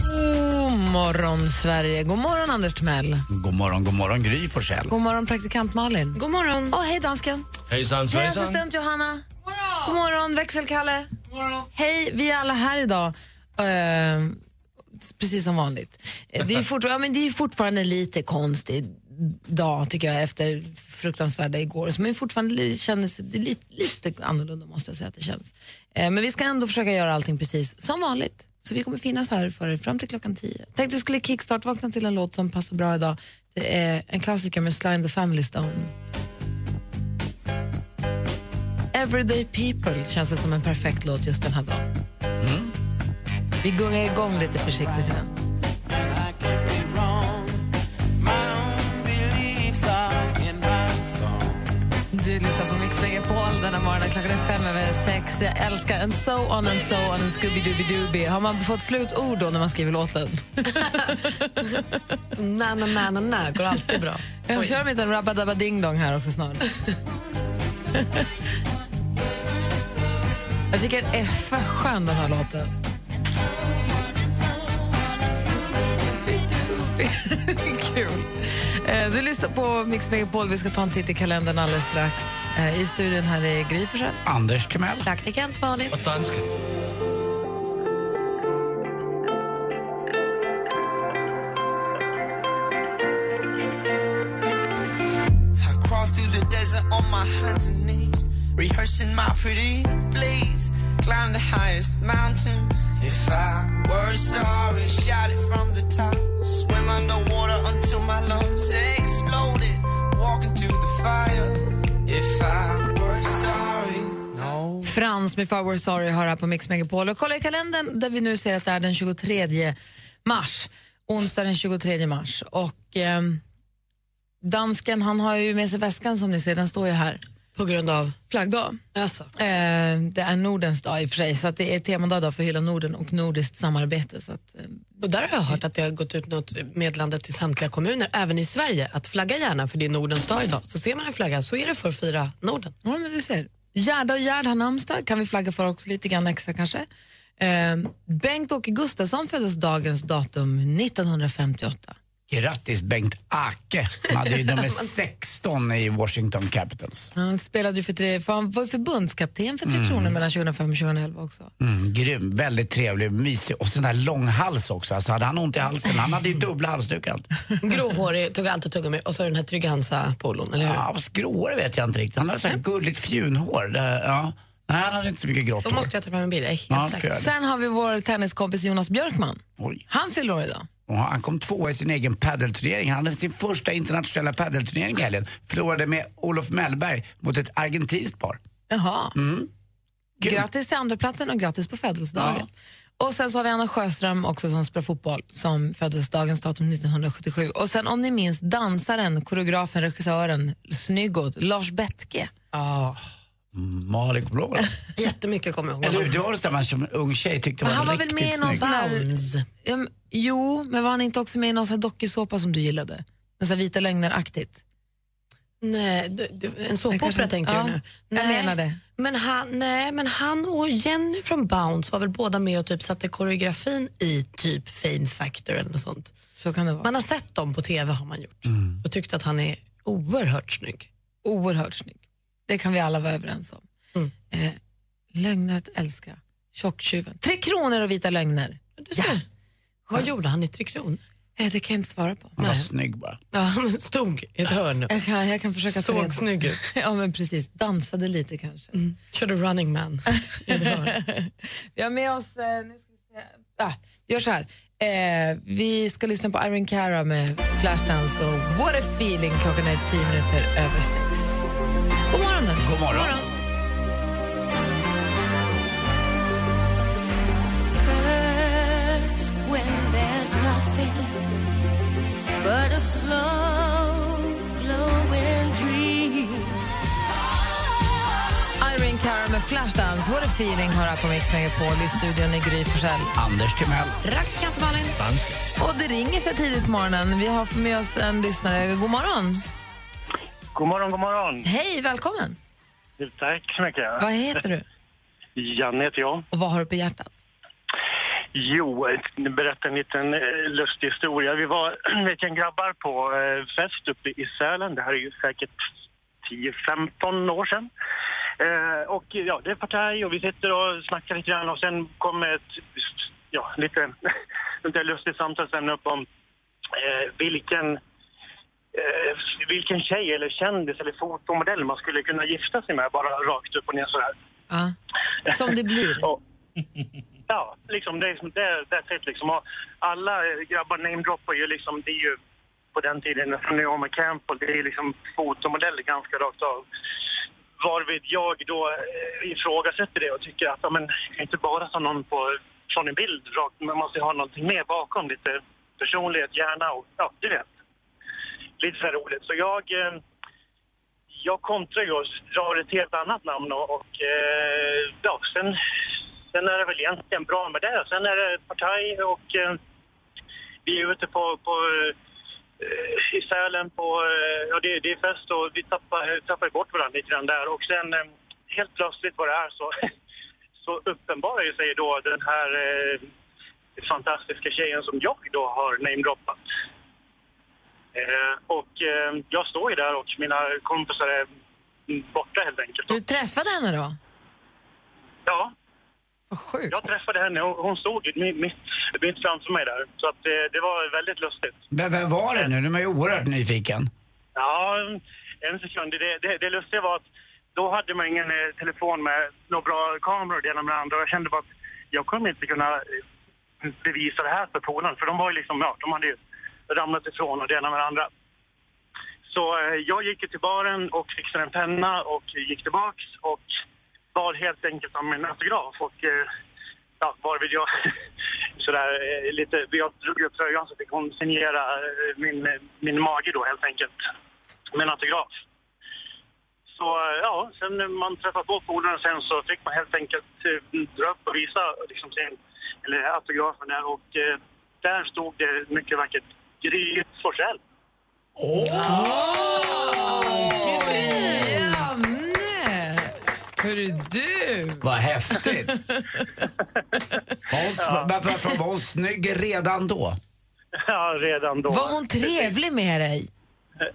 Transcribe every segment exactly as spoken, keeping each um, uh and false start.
God morgon Sverige, god morgon Anders Timell. God morgon, god morgon Gry Forssell. God morgon praktikant Malin. God morgon. Och hej dansken. Hej Sandsvejsan. Hej assistent Johanna. God morgon. God morgon växelkalle. God morgon. Hej, vi är alla här idag. Uh, precis som vanligt. Det är fortfarande, ja, men det är fortfarande lite konstigt dag tycker jag efter fruktansvärda igår, som fortfarande kändes det lite, lite annorlunda måste jag säga att det känns. Uh, men vi ska ändå försöka göra allting precis som vanligt. Så vi kommer finnas här för fram till klockan tio. Tänkte du skulle kickstart vakna till en låt som passar bra idag. Det är en klassiker med Sly and the Family Stone. Everyday People känns väl som en perfekt låt just den här dagen. Mm. Vi gungar igång lite försiktigt i den. Du lyssnar på Mix Megapol denna morgon, klockan är fem över sex. Jag älskar en so on and so on and Scooby-Dooby-Dooby. Har man fått slutord då när man skriver låten? Så na na na na na går alltid bra. Jag kör med en rabba-dabba ding-dong här också snart. Jag tycker den är för skön den här låten. Kul. Du lyssnar på Mix Megapol. Vi ska ta en titt i kalendern alldeles strax. I studion här är Gry Forssell, Anders Timell, praktikant Malin och dansken. I crawl through the desert on my hands and knees, rehearsing my pretty please, climb the highest mountain. If I were sorry, shout it from the top, swim underwater until my lungs exploded, walk into the fire. If I were sorry, no. Frans med If I Were Sorry hör här på Mix Megapol. Och kolla i kalendern där vi nu ser att det är den tjugotredje mars. Onsdag den tjugotredje mars. Och eh, dansken, han har ju med sig väskan som ni ser, den står ju här. På grund av flaggdag. Alltså. Eh, det är Nordens dag i och för sig, så att det är temandag då för hela Norden och nordiskt samarbete. Så att, eh. Och där har jag hört att det har gått ut något meddelande till samtliga kommuner, även i Sverige, att flagga gärna för det är Nordens dag idag. Så ser man en flagga så är det för att fira Norden. Ja, men du ser. Gärda och Gärd har namnsdag, kan vi flagga för också lite grann extra kanske. Eh, Bengt-Åke Gustafsson föddes dagens datum nittonhundrafemtioåtta. Grattis Bengt-Åke. Han hade ju nummer sexton i Washington Capitals. Han spelade ju för tre, för han var förbundskapten för Tre mm. Kronor mellan tjugohundrafem och tjugohundraelva också. Mm, grym, väldigt trevlig, mysig och sån där lång hals också. Alltså hade han ont i halsen, han hade ju dubbla halsdukar. Gråhårig, tog alltid tugga med och så den här Trygg-Hansa-polon, eller hur? Ja, vad gråhårig vet jag inte riktigt. Han hade så här gulligt fjunhår, det, ja. Nej, han hade inte så mycket grått hår. Då måste jag ta fram en bild, helt ja, säkert. Sen har vi vår tenniskompis Jonas Björkman. Oj. Han fyller år idag. Han kom två i sin egen paddelturnering. Han hade sin första internationella paddelturnering i helgen. Förlorade med Olof Mellberg mot ett argentinskt par. Jaha. Mm. Grattis till andraplatsen och grattis på födelsedagen. Ja. Och sen så har vi Anna Sjöström också som spelar fotboll, som föddes dagens datum nittonhundrasjuttiosju. Och sen om ni minns dansaren, koreografen, regissören, snyggod, Lars Bettke. Ja. Oh. Malik Blå. Jättemycket kommer jag ihåg. Eller, det var det där man som ung tjej tyckte var, han var riktigt snygg. Han var väl med i någon sån här... Um, jo, men var han inte också med i någon sån här dokusåpa som du gillade? En sån här Vita Lögner-aktigt. Nej, du, du, en såpopera tänker ja. du nu. Nej, jag menar det. Men han, nej, men han och Jenny från Bounce var väl båda med och typ satte koreografin i typ Fame Factor eller något sånt. Så kan det vara. Man har sett dem på tv har man gjort. Mm. Och tyckte att han är oerhört snygg. Oerhört snygg. Det kan vi alla vara överens om. Mm. Eh, lögner att älska. Tjocktjuven. Tre Kronor och Vita Lögner. Du ser. Ja. Vad gjorde han i Tre Kronor? Eh, det kan jag inte svara på. Han var Nej. snygg bara. Ja, han stod i ett hörn. Jag kan, jag kan försöka Såg treda. snygg ut. Ja, men precis. Dansade lite kanske. Mm. Körde Running Man i ett hörn. Vi har med oss... Eh, nu ska vi se. Ah, gör så här. Eh, vi ska lyssna på Irene Cara med Flashdance och What a Feeling. Klockan är tio minuter över sex. God morgon. God morgon. God morgon. When Irene Cara med Flashdance. What a feeling har här på Mix Megapol. I studion i Gry Forssell, Anders Timell, Rackans Malin. Och det ringer så tidigt på morgonen. Vi har med oss en lyssnare. God morgon. God morgon, god morgon. Hej, välkommen. Tack så mycket. Vad heter du? Janne heter jag. Och vad har du på hjärtat? Jo, berätta en liten lustig historia. Vi var ett gäng grabbar på fest uppe i Sälen. Det här är ju säkert tio femton år sedan. Och ja, det är partaj och vi sitter och snackar lite grann. Och sen kom ett ja, lite, lite lustigt samtalsämne upp om vilken... Eh, vilken tjej eller kändis eller fotomodell man skulle kunna gifta sig med, bara rakt upp och ner sådär. Ja, som det blir. och, ja, liksom det är det, det, det liksom. Och alla grabbar namedroppar ju liksom, det är ju på den tiden från Naomi Campbell, det är liksom fotomodeller ganska rakt av. Varvid jag då eh, ifrågasätter det och tycker att ja, men inte bara som någon på, från en bild rakt, man måste ha någonting mer bakom, lite personlighet, hjärna och ja, du vet. Lite så här roligt. Så jag, jag kontrar ju och drar ett helt annat namn och, och ja, sen, sen är det väl egentligen bra med det. Sen är det partaj och vi är ute på, på i Sälen på, ja det, det är fest och vi tappar, tappar bort varandra lite grann där. Och sen helt plötsligt vad det är så, så uppenbarar ju sig då den här fantastiska tjejen som jag då har namedroppat. Eh, och eh, jag står ju där och mina kompisar är borta helt enkelt. Du träffade henne då? Ja. Vad sjukt. Jag träffade henne och hon stod mitt, mitt framför mig där. Så att, eh, det var väldigt lustigt. Men vem var det nu? Nu är jag oerhört nyfiken. Ja, en sekund. Det, det, det lustiga var att då hade man ingen eh, telefon med några bra kameror och det ena med andra. Jag kände bara att jag kunde inte kunna bevisa det här för polen. För de var ju liksom, ja, de hade ju ramlat ifrån och det ena med det andra. Så eh, jag gick till baren och fixade en penna och gick tillbaks och bad helt enkelt om min autograf och eh, ja, varvid jag sådär eh, lite, jag drog upp tröjan så fick hon signera eh, min, min mage då helt enkelt. Min autograf. Så eh, ja, sen när man träffade på polen och sen så fick man helt enkelt eh, dra upp och visa liksom sin, eller autografen där och eh, där stod det mycket vackert Gry Forssell. Åh! Janne! Hörru du! Vad häftigt! Varför var hon snygg redan då? Ja, redan då. Var hon trevlig med dig?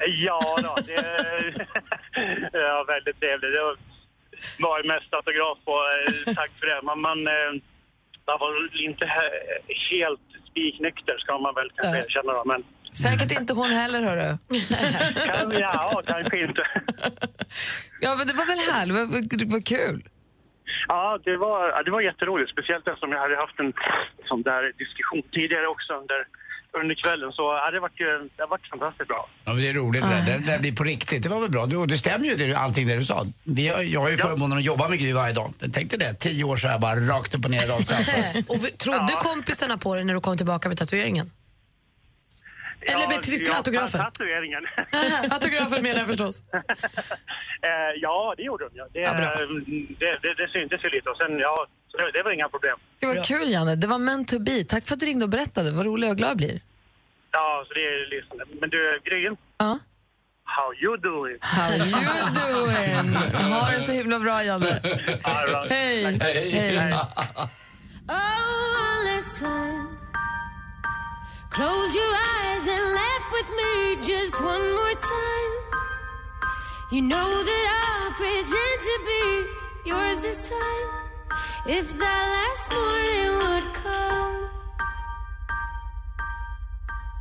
Ja, då, det ja, väldigt trevlig. Det var ju mest autograf på. Tack för det. Man, man, man var inte helt spiknykter ska man väl kanske ja. Känna då, men... Säkert inte hon heller, hörru. kan, ja, kanske inte. ja, men det var väl härligt, det var, det var kul. Ja, det var, det var jätteroligt, speciellt eftersom jag hade haft en sån där diskussion tidigare också under, under kvällen, så ja, det, var, det har varit fantastiskt bra. Ja, men det är roligt ah. det, det, det blir på riktigt, det var väl bra. Du, det stämmer ju det, allting det du sa. Vi har, jag har ju ja. förmånen att jobba med Gry varje dag. Jag tänkte det, tio år så här bara rakt upp och ner. Rakt och vi, trodde ja. kompisarna på dig när du kom tillbaka med tatueringen? Eller ja, med ja, autografen? Tatueringen. autografen menar jag förstås. eh, ja, det gjorde de. Ja. Det, ja, det, det, det syntes ju lite och sen, ja... Det var inga problem. Det var kul, Janne. Det var meant to be. Tack för att du ringde och berättade. Vad rolig och glad blir. Ja, så det är lyssnande. Men du, Gryn. Ja? How you doing? How you doing? Ha det så himla bra, Janne. Right. Hej. Hej. Hej. Hej. Hej. All this time. Close your eyes and laugh with me just one more time. You know that I'll pretend to be yours this time. If that last morning would come.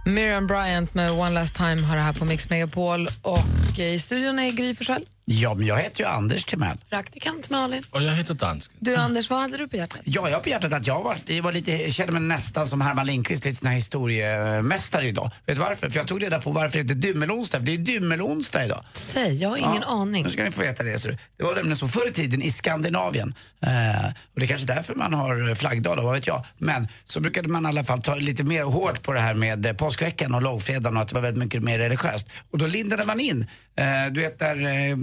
Miriam Bryant med One Last Time har det här på Mix Megapol och Och i studion är Gry Forssell. Ja, men jag heter ju Anders Timell. Praktikant Malin. Och jag heter Dansk. Du Anders, vad hade du på hjärtat? Ja, jag på hjärtat att jag var, det var lite, jag kände mig nästan som Herman Lindqvist, lite sån här historiemästare idag. Vet du varför? För jag tog reda på varför det heter Dimmelonsdag. Det är Dimmelonsdag idag. Säg, jag har ingen ja, aning. Nu ska ni få veta det. Så det var nämligen så förr i tiden i Skandinavien. Eh, och det är kanske därför man har flaggdag då, vad vet jag. Men så brukade man i alla fall ta lite mer hårt på det här med påskveckan och lågfredagen och att det var väldigt mycket mer religiöst. Och då lindade man in. Eh, du vet där... Eh,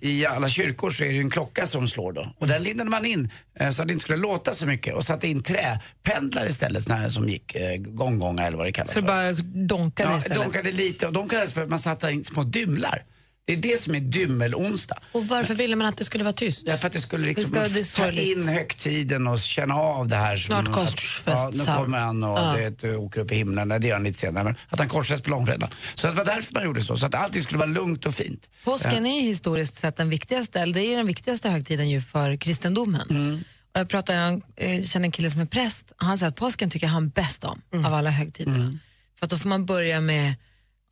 i alla kyrkor så är det en klocka som slår då. Och den lindade man in så att det inte skulle låta så mycket. Och satte in träpendlar istället när som gick gånggångar eller vad det kallas. Så det bara donkade ja, istället? Donkade lite. Och de kallades för att man satte in små dymlar. Det är det som är dymmelonsdag. Och varför ville man att det skulle vara tyst? Ja, för att det skulle liksom det ta in högtiden och känna av det här. Snart korsfästsam. Ja, nu kommer han och ja. vet, åker upp i himlen. Det gör han lite senare. Men att han korsfäst på långfredagen. Så det var därför man gjorde så. Så att allting skulle vara lugnt och fint. Påsken är historiskt sett den viktigaste, eller det är den viktigaste högtiden ju för kristendomen. Mm. Och jag, pratar, jag känner en kille som är präst. Han säger att påsken tycker han bäst om mm. av alla högtider. Mm. För att då får man börja med,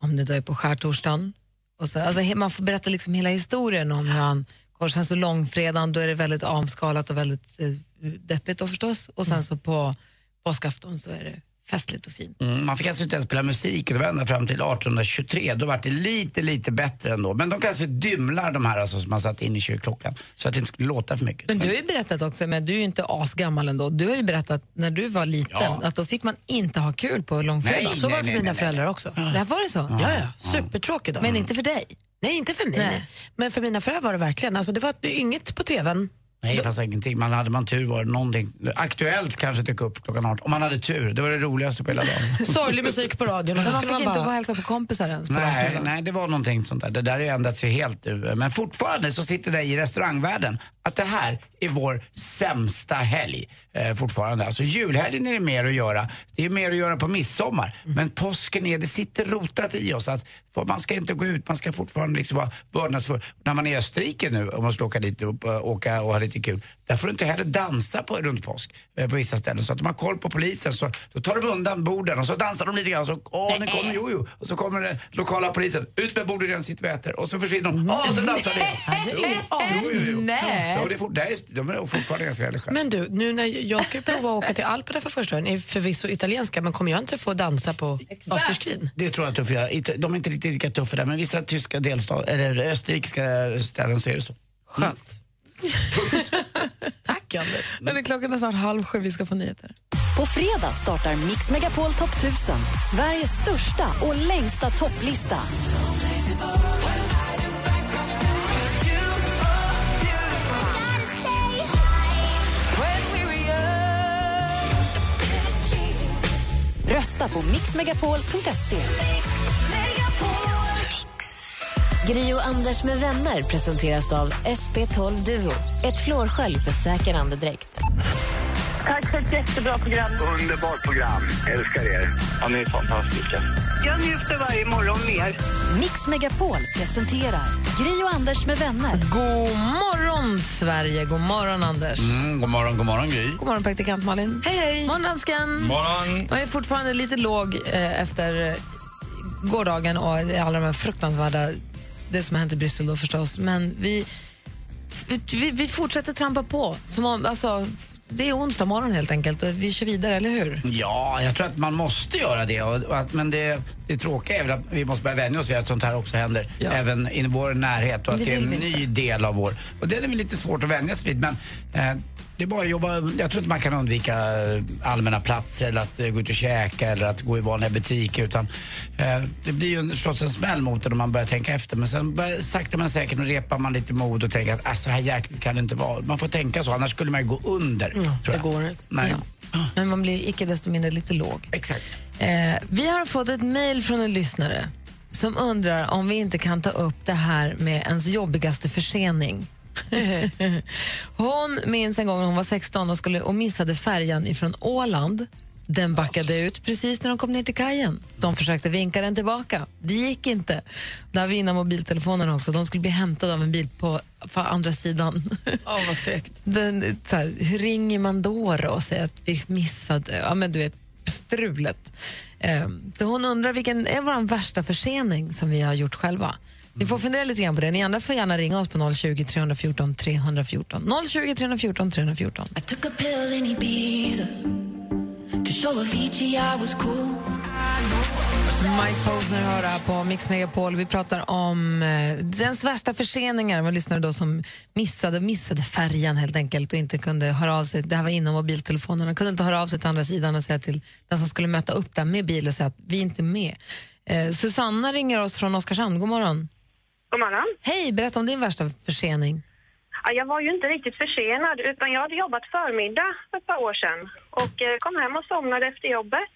om det då är på skärtorsdagen. Och så, alltså, man får berätta liksom hela historien om hur han går. Sen så långfredagen, då är det väldigt avskalat och väldigt eh, deppigt då förstås. Och sen så på påskafton så är det festligt och fint. Mm, man fick alltså inte ens spela musik och det var ända fram till arton tjugotre. Då var det lite, lite bättre ändå. Men de kallas för dymlar, de här alltså, som man satt in i kyrkklockan. Så att det inte skulle låta för mycket. Men du har ju berättat också, men du är ju inte asgammal ändå. Du har ju berättat när du var liten ja. att då fick man inte ha kul på långfredagen. Så nej, var det för nej, mina nej, föräldrar nej. också. Ja. Det här var det så? Ja, ja. Supertråkigt då. Men inte för dig? Nej, inte för mig. Nej. Men för mina föräldrar var det verkligen. Alltså det var inget på tvn. Nej, det fanns ingenting. Man hade man tur var det någonting. Aktuellt kanske dök upp klockan arton. Om man hade tur, det var det roligaste på hela dagen. Sorglig musik på radion. Och så man fick man bara... inte gå och hälsa på kompisar ens. På nej, nej, det var någonting sånt där. Det där är ju ändrat sig helt nu. Men fortfarande så sitter det i restaurangvärlden att det här är vår sämsta helg eh, fortfarande. Alltså julhelgen är det mer att göra. Det är mer att göra på midsommar. Mm. Men påsken är, det sitter rotat i oss. Att man ska inte gå ut, man ska fortfarande liksom vara vördnadsfull. När man är i Österrike nu, om man ska åka dit upp, åka och ha lite kul. Där får du inte heller dansa på, runt påsk eh, på vissa ställen. Så att de har koll på polisen så då tar de undan borden och så dansar de lite grann. Så, åh, nu kommer, jo, jo. Och så kommer den lokala polisen. Ut med borden igen, sitt och äter. Och så försvinner de. Åh, så dansar de. Jo, jo, jo, jo. Nej. Ja, det är fort, det är, de är fortfarande ganska religiösa. Men du, nu när jag ska prova att åka till Alperna för första gången, är förvisso italienska, men kommer jag inte få dansa på afterskin? Det tror jag att du får göra. De är inte riktigt lika tuffa där, men vissa tyska delstater, eller österrikiska ställen så är det så. Skönt. Mm. Tack Anders. Men det är klockan är snart halv sju, vi ska få nyheter. På fredag startar Mix Megapol Topp tusen, Sveriges största och längsta topplista. Rösta på mix megapol punkt se. Gri och Anders med vänner presenteras av S P tolv Duo. Ett flårskölj för säker andedräkt. Tack för ett jättebra program. Underbart program. Älskar er. Ja, ni är fantastiska. Jag njuter varje morgon mer. Mix Megapol presenterar Gri och Anders med vänner. God morgon Sverige, god morgon Anders. Mm, god morgon, god morgon Gri. God morgon praktikant Malin. Hej hej. Morgon dansken. Morgon. Jag är fortfarande lite låg eh, efter gårdagen och alla de här fruktansvärda, det som hänt i Bryssel då förstås. Men vi, vi, vi fortsätter trampa på. Som om, alltså... Det är onsdag morgon helt enkelt och vi kör vidare, eller hur? Ja, jag tror att man måste göra det. Och, och att, men det, det tråkiga är väl att vi måste börja vänja oss vid att sånt här också händer. Ja. Även i vår närhet och att det, det är en ny del av vår. Och det är väl lite svårt att vänja sig vid, men... Eh, Det är bara att jobba. Jag tror inte man kan undvika allmänna platser eller att gå ut och käka eller att gå i vanliga butiker, utan eh, det blir ju en, trots en smäll mot det om man börjar tänka efter, men sen börjar, sakta men säkert och repar man lite mod och tänker att äh, så här jäkligt kan det inte vara. Man får tänka så, annars skulle man ju gå under. Mm, tror jag. Det går inte. Nej. Ja. Men man blir icke desto mindre lite låg. Exakt. Eh, vi har fått ett mejl från en lyssnare som undrar om vi inte kan ta upp det här med ens jobbigaste försening. Hon minns en gång när hon var sexton och, skulle, och missade färjan ifrån Åland. Den backade ut precis när de kom ner till kajen. De försökte vinka den tillbaka. Det gick inte. Där vi innan mobiltelefonerna också. De skulle bli hämtade av en bil på, på andra sidan. Ja, oh, vad säkert. Den, så här, hur ringer man då då och säger att vi missade? Ja, men du vet, strulet. Så hon undrar, vilken är vår värsta försening som vi har gjort själva? Ni får fundera lite grann på det. Ni andra får gärna ringa oss på noll tjugo, tre fjorton, tre fjorton. noll tjugo, tre fjorton, tre fjorton. I took a pill in Ibiza to show a feature I was cool. Mike Posner hör här på Mix Megapol. Vi pratar om eh, den värsta förseningar. Man lyssnade då som missade, missade färjan helt enkelt och inte kunde höra av sig. Det här var innan mobiltelefonerna. Kunde inte höra av sig till andra sidan och säga till den som skulle möta upp där med bil och säga att vi inte är med. Eh, Susanna ringer oss från Oskarshamn. God morgon. God morgon. Hej, berätta om din värsta försening. Ja, jag var ju inte riktigt försenad utan jag hade jobbat förmiddag för ett par år sedan. Och eh, kom hem och somnade efter jobbet.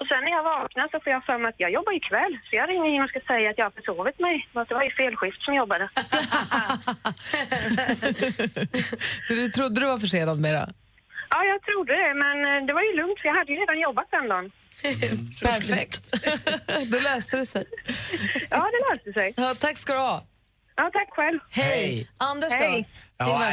Och sen när jag vaknade så får jag för mig att jag jobbar ju kväll. Så jag ringer in och ska säga att jag har försovit mig. Men det var ju fel skift som jobbade. Du trodde du var försenad med det? Ja, jag trodde det. Men det var ju lugnt för jag hade ju redan jobbat den dagen. Perfekt. Då löste det sig. Ja, det löste sig. Ja, tack ska du ha. Ja, tack själv. Hej. Anders då? Hej. Ja,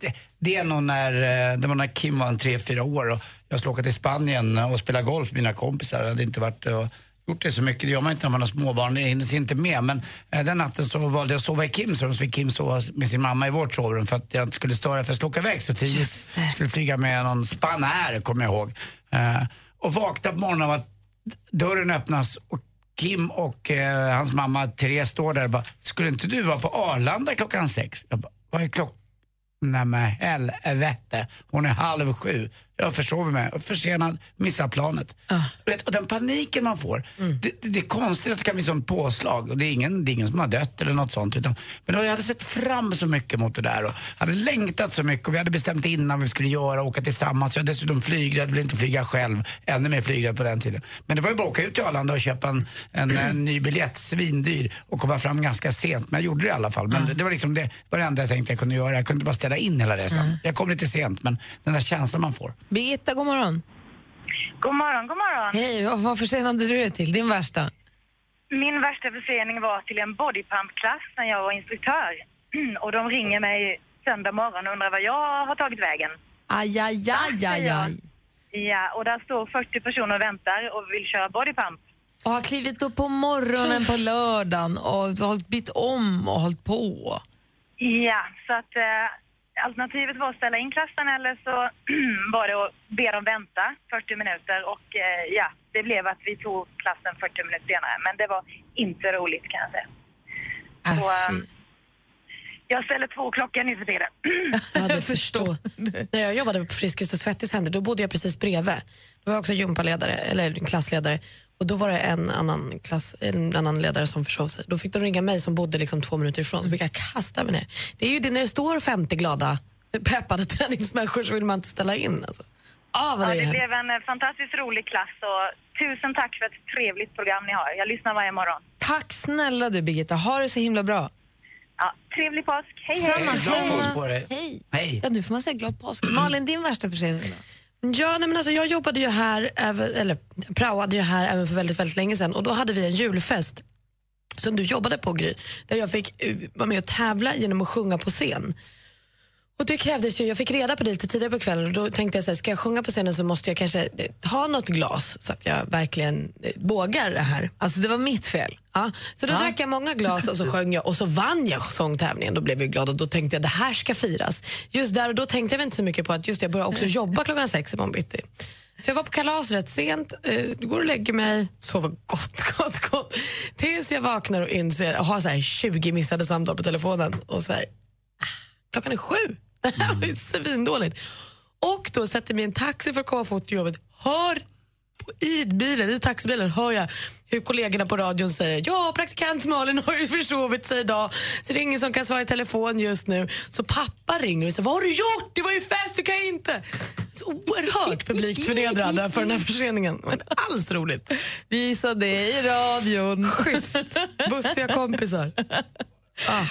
det, det är nog när, det var när Kim var en tre, fyra år och jag skulle åka till Spanien och spela golf med mina kompisar. Det hade inte varit och gjort det så mycket. Det gör man inte när man har småbarn. Det hinner sig inte med. Men eh, den natten så valde jag att sova i Kims rum. Så fick Kim sova med sin mamma i vårt sovrum för att jag inte skulle störa för att åka iväg. Så tidigt skulle flyga med någon spanär, kommer jag ihåg. Eh, och vaknade på morgonen av att dörren öppnas och Kim och eh, hans mamma Therese står där och bara, skulle inte du vara på Arlanda klockan sex? Jag bara, vad är klockan? Nej men helvete, hon är halv sju. Jag försover mig, försenad, missar planet. Uh. Vet, och den paniken man får, mm. det, det är konstigt att det kan bli sån påslag. Och det är, ingen, det är ingen som har dött eller något sånt. Utan, men jag hade sett fram så mycket mot det där och hade längtat så mycket. Och vi hade bestämt innan vi skulle göra och åka tillsammans. Jag hade dessutom flygrädd, ville inte flyga själv. Ännu mer flygrädd på den tiden. Men det var ju bara åka ut till Arlanda och köpa en, en, en ny biljett, svindyr. Och komma fram ganska sent, men jag gjorde det i alla fall. Men uh. det, det var liksom det, var det enda jag tänkte jag kunde göra. Jag kunde bara ställa in hela resan. Uh. Jag kom lite sent, men den där känslan man får. Birgitta, god morgon. God morgon, god morgon. Hej, och vad försenade du dig till? Din värsta? Min värsta försening var till en bodypump-klass när jag var instruktör. Och de ringer mig söndag morgon och undrar vad jag har tagit vägen. Aj, aj, aj, aj, aj. Ja, och där står fyrtio personer och väntar och vill köra bodypump. Och har klivit upp på morgonen på lördagen och har bytt om och hållit på. Ja, så att... Eh... Alternativet var att ställa in klassen eller så var det att be dem vänta fyrtio minuter och eh, ja, det blev att vi tog klassen fyrtio minuter senare. Men det var inte roligt kan jag säga. Så, eh, jag ställer två klockor nu för tiden. Ja, det förstår. När jag jobbade på Friskis och Svettis händer, då bodde jag precis bredvid. Då var jag också gympaledare, eller klassledare. Och då var det en annan klass, en annan ledare som försov sig. Då fick de ringa mig som bodde liksom två minuter ifrån. Då fick jag kasta mig ner. Det är ju det när det står femtio glada, peppade träningsmänniskor så vill man inte ställa in. Alltså. Ah, vad det ja, det blev en fantastiskt rolig klass och tusen tack för ett trevligt program ni har. Jag lyssnar varje morgon. Tack snälla du Birgitta, ha det så himla bra. Ja, trevlig påsk, hej hej. Samma, glad påsk på dig. Hej. Hej. Ja, nu får man säga glad påsk. Malin, din värsta försening då? Ja, nej men alltså jag jobbade ju här, eller praoade ju här även för väldigt, väldigt länge sedan. Och då hade vi en julfest som du jobbade på, Gry. Där jag fick vara med och tävla genom att sjunga på scen. Och det krävdes ju, jag fick reda på det lite tidigare på kvällen. Och då tänkte jag så här, ska jag sjunga på scenen så måste jag kanske ha något glas. Så att jag verkligen vågar det här. Alltså det var mitt fel. Ja, så då ja. drack jag många glas och så sjöng jag. Och så vann jag sångtävlingen, då blev jag glad. Och då tänkte jag, det här ska firas. Just där och då tänkte jag inte så mycket på att just jag började också jobba klockan sex i morgon bitti. Så jag var på kalas rätt sent, eh, går och lägger mig, sover gott, gott, gott. Tills jag vaknar och inser, jag har så här tjugo missade samtal på telefonen. Och så här, klockan är sju. Det här var ju svindåligt. Och då sätter jag mig i en taxi för att komma fort till jobbet. Hör i bilen, i taxibilen hör jag hur kollegorna på radion säger ja, praktikant Malin har ju försovit sig idag. Så det är ingen som kan svara i telefon just nu. Så pappa ringer och säger, vad har du gjort? Det var ju fest, du kan ju inte. Så oerhört publikförnedrade för den här förseningen. Det var inte alls roligt. Visa det i radion. Schysst, bussiga kompisar. Ah.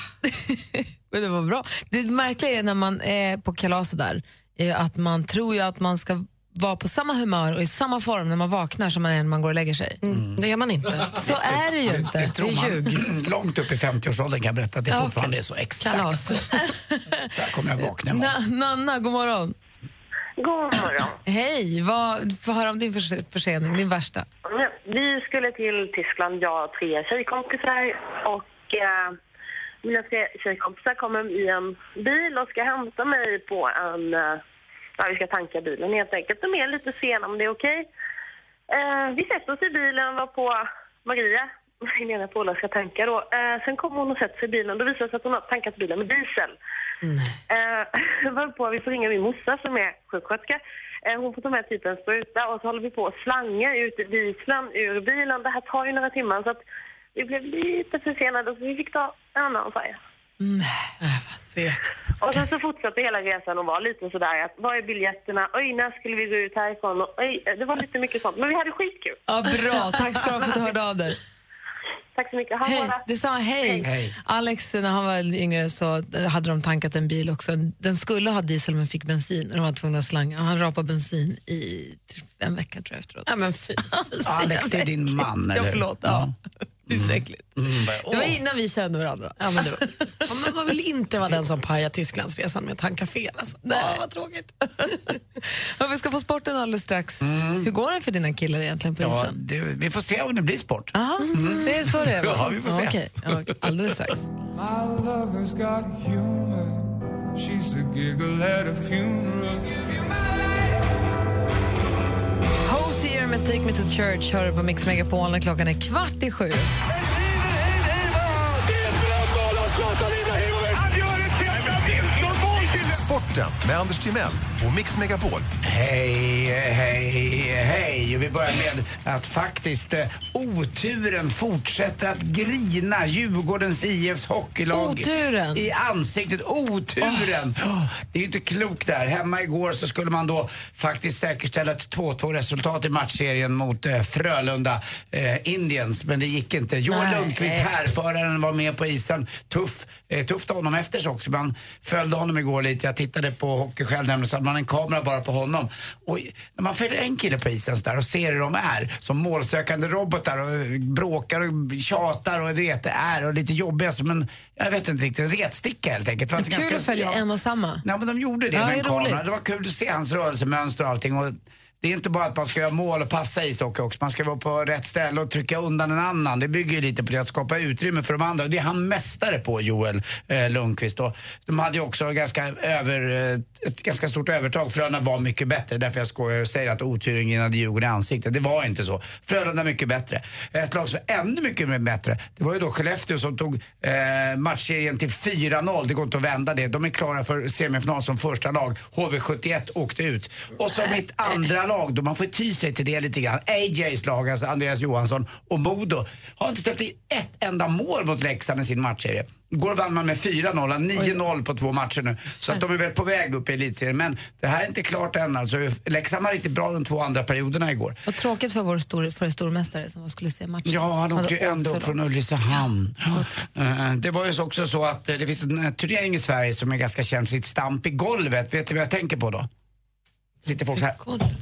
Men det var bra. Det märkliga är när man är på kalas där att man tror ju att man ska vara på samma humör och i samma form när man vaknar som man är när man går och lägger sig. Mm. Det gör man inte. Så är det ju inte. Det tror man. Långt upp i femtioårsåldern kan jag berätta att det fortfarande okay. är så exakt. Kalas. Så här kommer jag vakna imorgon. Na, Nanna, god morgon. God morgon. Hej, vad får höra om din försening, din värsta? Vi skulle till Tyskland, jag och tre tjejkompisar, och eh, mina tre tjejkompisar kommer i en bil och ska hämta mig på en... Eh, ja, vi ska tanka bilen helt enkelt. De är lite sena, om det är okej. Eh, vi sätter oss i bilen, var på Maria, min ena polare, ska tanka då. Eh, sen kommer hon och sätter sig i bilen. Då visar det sig att hon har tankat bilen med diesel. Mm. Eh, varpå vi får ringa min morsa som är sjuksköterska. Hon får ta med typ en spruta och så håller vi på att slanga ut dieseln ur bilen. Det här tar ju några timmar så att vi blev lite försenade så vi fick ta en annan färja. Nej, vad segt. Och sen så fortsatte hela resan och var lite sådär att vad är biljetterna? Oj, när skulle vi gå ut härifrån? Och, oj, det var lite mycket sånt. Men vi hade skitkul. Ja, bra. Tack ska du ha för att du hörde av dig. Tack så mycket. Hej. Det sa hej. hej. Alex, när han var yngre så hade de tankat en bil också. Den skulle ha diesel men fick bensin. De var tvungna att slanga. Han rapade bensin i en vecka tror jag efteråt. Ja, men fint. Alltså, Alex, det är din man, eller? Ja, förlåt. Ja. Ja. Det är så äckligt. Mm. Mm. Det var innan vi kände varandra. Ja, men det var... ja, men man vill inte vara den som pajar Tysklandsresan med att tanka fel. Alltså. Nej, ja, vad tråkigt. Ja, vi ska få sporten alldeles strax. Mm. Hur går det för dina killar egentligen på isen? Ja, det, vi får se om det blir sport. Aha, mm. Det är så det är. Ja, vi får se. Ja, okay. Ja, alldeles strax. My lover's got humor. She's the giggle at a funeral. Hosier med Take Me to Church hör på Mix Megapol när klockan är kvart i sju. Sporten med Anders Timell och Mix Megapol. Hej, hej, hej. Vi börjar med att faktiskt eh, oturen fortsätter att grina Djurgårdens I F:s hockeylag oturen. I ansiktet. Oturen! Oh. Det är ju inte klokt där. Hemma igår så skulle man då faktiskt säkerställa ett två-två-resultat i matchserien mot eh, Frölunda eh, Indians. Men det gick inte. Joel Lundqvist, härföraren, var med på isen. Tuff, eh, tufft av honom efter sig också. Man följde honom igår lite. Jag tittade på hockey själv nämligen, så hade man en kamera bara på honom. Och när man följer en kille på isen där och ser hur de är som målsökande robotar och bråkar och tjatar och det är och lite jobbiga som en, jag vet inte riktigt, en retsticka helt enkelt. Det var kul ganska, att följa ja, en och samma. Nej, men de gjorde det ja, med en kamera. Det var kul att se hans rörelsemönster och allting och det är inte bara att man ska göra mål och passa i ishockey också. Man ska vara på rätt ställe och trycka undan en annan. Det bygger ju lite på det att skapa utrymme för de andra. Och det är han mästare på, Joel eh, Lundqvist. Och de hade ju också ganska över, eh, ett ganska stort övertag. Frölunda var mycket bättre. Därför jag skojar och säger att oturingen hade Djurgården i ansiktet. Det var inte så. Frölunda mycket bättre. Ett lag som var ännu mycket bättre. Det var ju då Skellefteå som tog eh, matchserien till fyra noll. Det går inte att vända det. De är klara för semifinal som första lag. H V sjuttioett åkte ut. Och som mitt andra lag. Då man får ty sig till det lite grann. A J:s lag, alltså Andreas Johansson och Modo, har inte släppt in ett enda mål mot Leksand i sin matchserie. Går vann man med fyra noll, nio noll på två matcher nu. Så att de är väl på väg upp i elitserien. Men det här är inte klart än. Alltså, Leksand var riktigt bra de två andra perioderna igår. Och tråkigt för vår stor, för stormästare som skulle se matchen. Ja, han åkte ju ändå upp från Ulyssehamn. Ja. Det var ju också så att det finns en turnering i Sverige som är ganska känd sitt stamp i golvet. Vet du vad jag tänker på då? Sitter folk så här.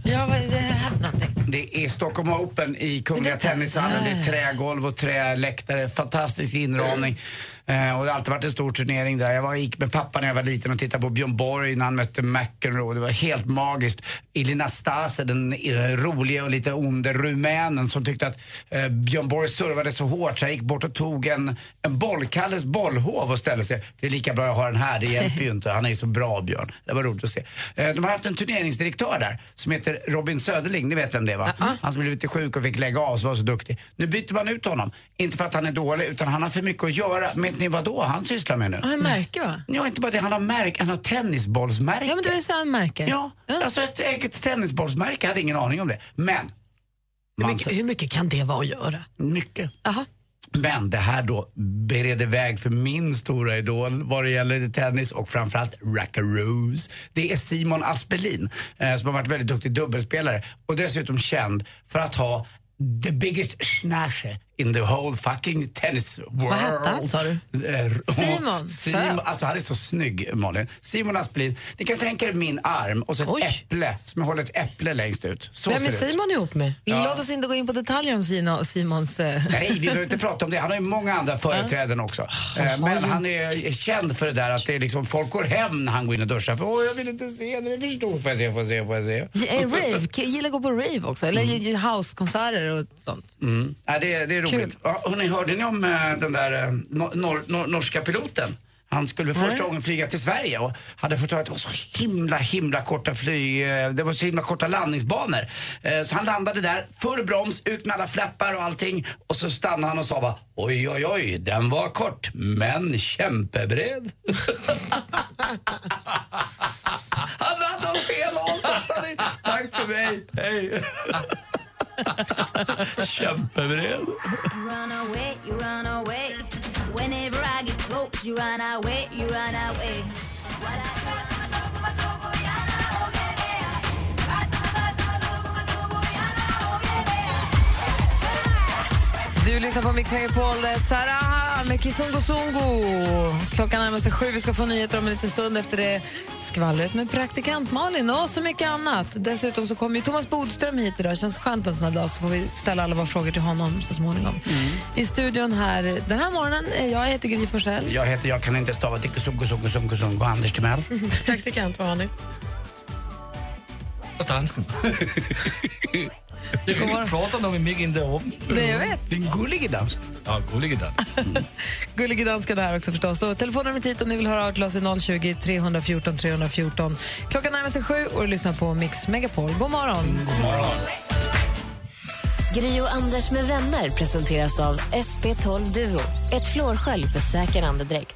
Ja, vad är det här för någonting? Det är Stockholm Open i Kungatrännishallen. Det är trägolv och träläktare. Fantastisk inramning. Eh, och det har alltid varit en stor turnering där. Jag var, gick med pappa när jag var liten och tittade på Björn Borg när han mötte McEnroe. Det var helt magiskt. Ilina Stase, den eh, roliga och lite onde rumänen som tyckte att eh, Björn Borg servade så hårt så jag gick bort och tog en, en boll, Kalles bollhov och ställde sig. Det är lika bra jag har den här, det hjälper ju inte. Han är ju så bra, Björn. Det var roligt att se. Eh, de har haft en turneringsdirektör där som heter Robin Söderling, ni vet vem det var. Uh-huh. Han som blev lite sjuk och fick lägga av så var så duktig. Nu byter man ut honom. Inte för att han är dålig utan han har för mycket att göra med. Vet ni vad då han sysslar med nu? Han märker va? Ja, inte bara det. Han har, märk- han har tennisbollsmärke. Ja, men det är så han märker. Ja, mm. Alltså ett eget tennisbollsmärke. Jag hade ingen aning om det. Men... Hur mycket, hur mycket kan det vara att göra? Mycket. Aha. Men det här då bereder väg för min stora idol vad det gäller tennis och framförallt rackaroos. Det är Simon Aspelin eh, som har varit väldigt duktig dubbelspelare och dessutom känd för att ha the biggest snashe in the whole fucking tennis world. Vad hette han, sa du? Simon. Simon. Alltså han är så snygg, Malin. Simon Aspelin. Ni kan tänka er min arm och så ett Oj. äpple, som jag håller ett äpple längst ut. Så vem är Simon ut. ihop med? Ja. Låt oss inte gå in på detaljer om Sina och Simons... Nej, vi behöver inte prata om det. Han har ju många andra företräden ja. också. Han Men ju... han är känd för det där att det är liksom, folk går hem när han går in och duschar. För, åh, jag vill inte se när det är för stor. Får jag se, får jag se, får jag se. Rave. Jag gillar att gå på rave också. Eller mm. housekonserter och sånt. Mm. Ja, det, det är roligt. Ja, och ni hörde ni om eh, den där eh, nor- nor- norska piloten? Han skulle för första gången flyga till Sverige och hade fått höra att det var så himla, himla korta flyg. Det var så himla korta landningsbanor. Så han landade där, full broms, ut med alla flappar och allting. Och så stannade han och sa bara, oj, oj, oj, den var kort, men kämpebred. Han hade fel ålder. Tack för mig, hej. Kämpebred. Run away, run away. Whenever I get close, you run away, you run away. Du lyssnar på Mix Megapol. Sarah med Kizungu Zungu. Klockan närmar sig sju. Vi ska få nyheter om en liten stund. Efter det skvallret med praktikant Malin och så mycket annat. Dessutom så kommer ju Thomas Bodström hit idag. Känns skönt en sån här dag, så får vi ställa alla våra frågor till honom så småningom. Mm. I studion här den här morgonen är jag, heter Gry Forssell. Jag heter, jag kan inte stava till Kizungu Zungu Zungu Zungu, Anders Timell. Praktikant Malin. Och dansken. Jag kommer att prata om mig in där oben. Nej, jag vet. Den gulliga dansk. Ja, gulliga dansk. Mm. Gulliga danska där också förstås. Så telefonnumret hit om ni vill höra av till oss är noll tjugo, tre fjorton, tre fjorton. Klockan närmar sig sju och lyssna på Mix Megapol. God morgon. Mm, god morgon. Gry och Anders med vänner presenteras av S P tolv Duo. Ett flårskölj för säker andedräkt.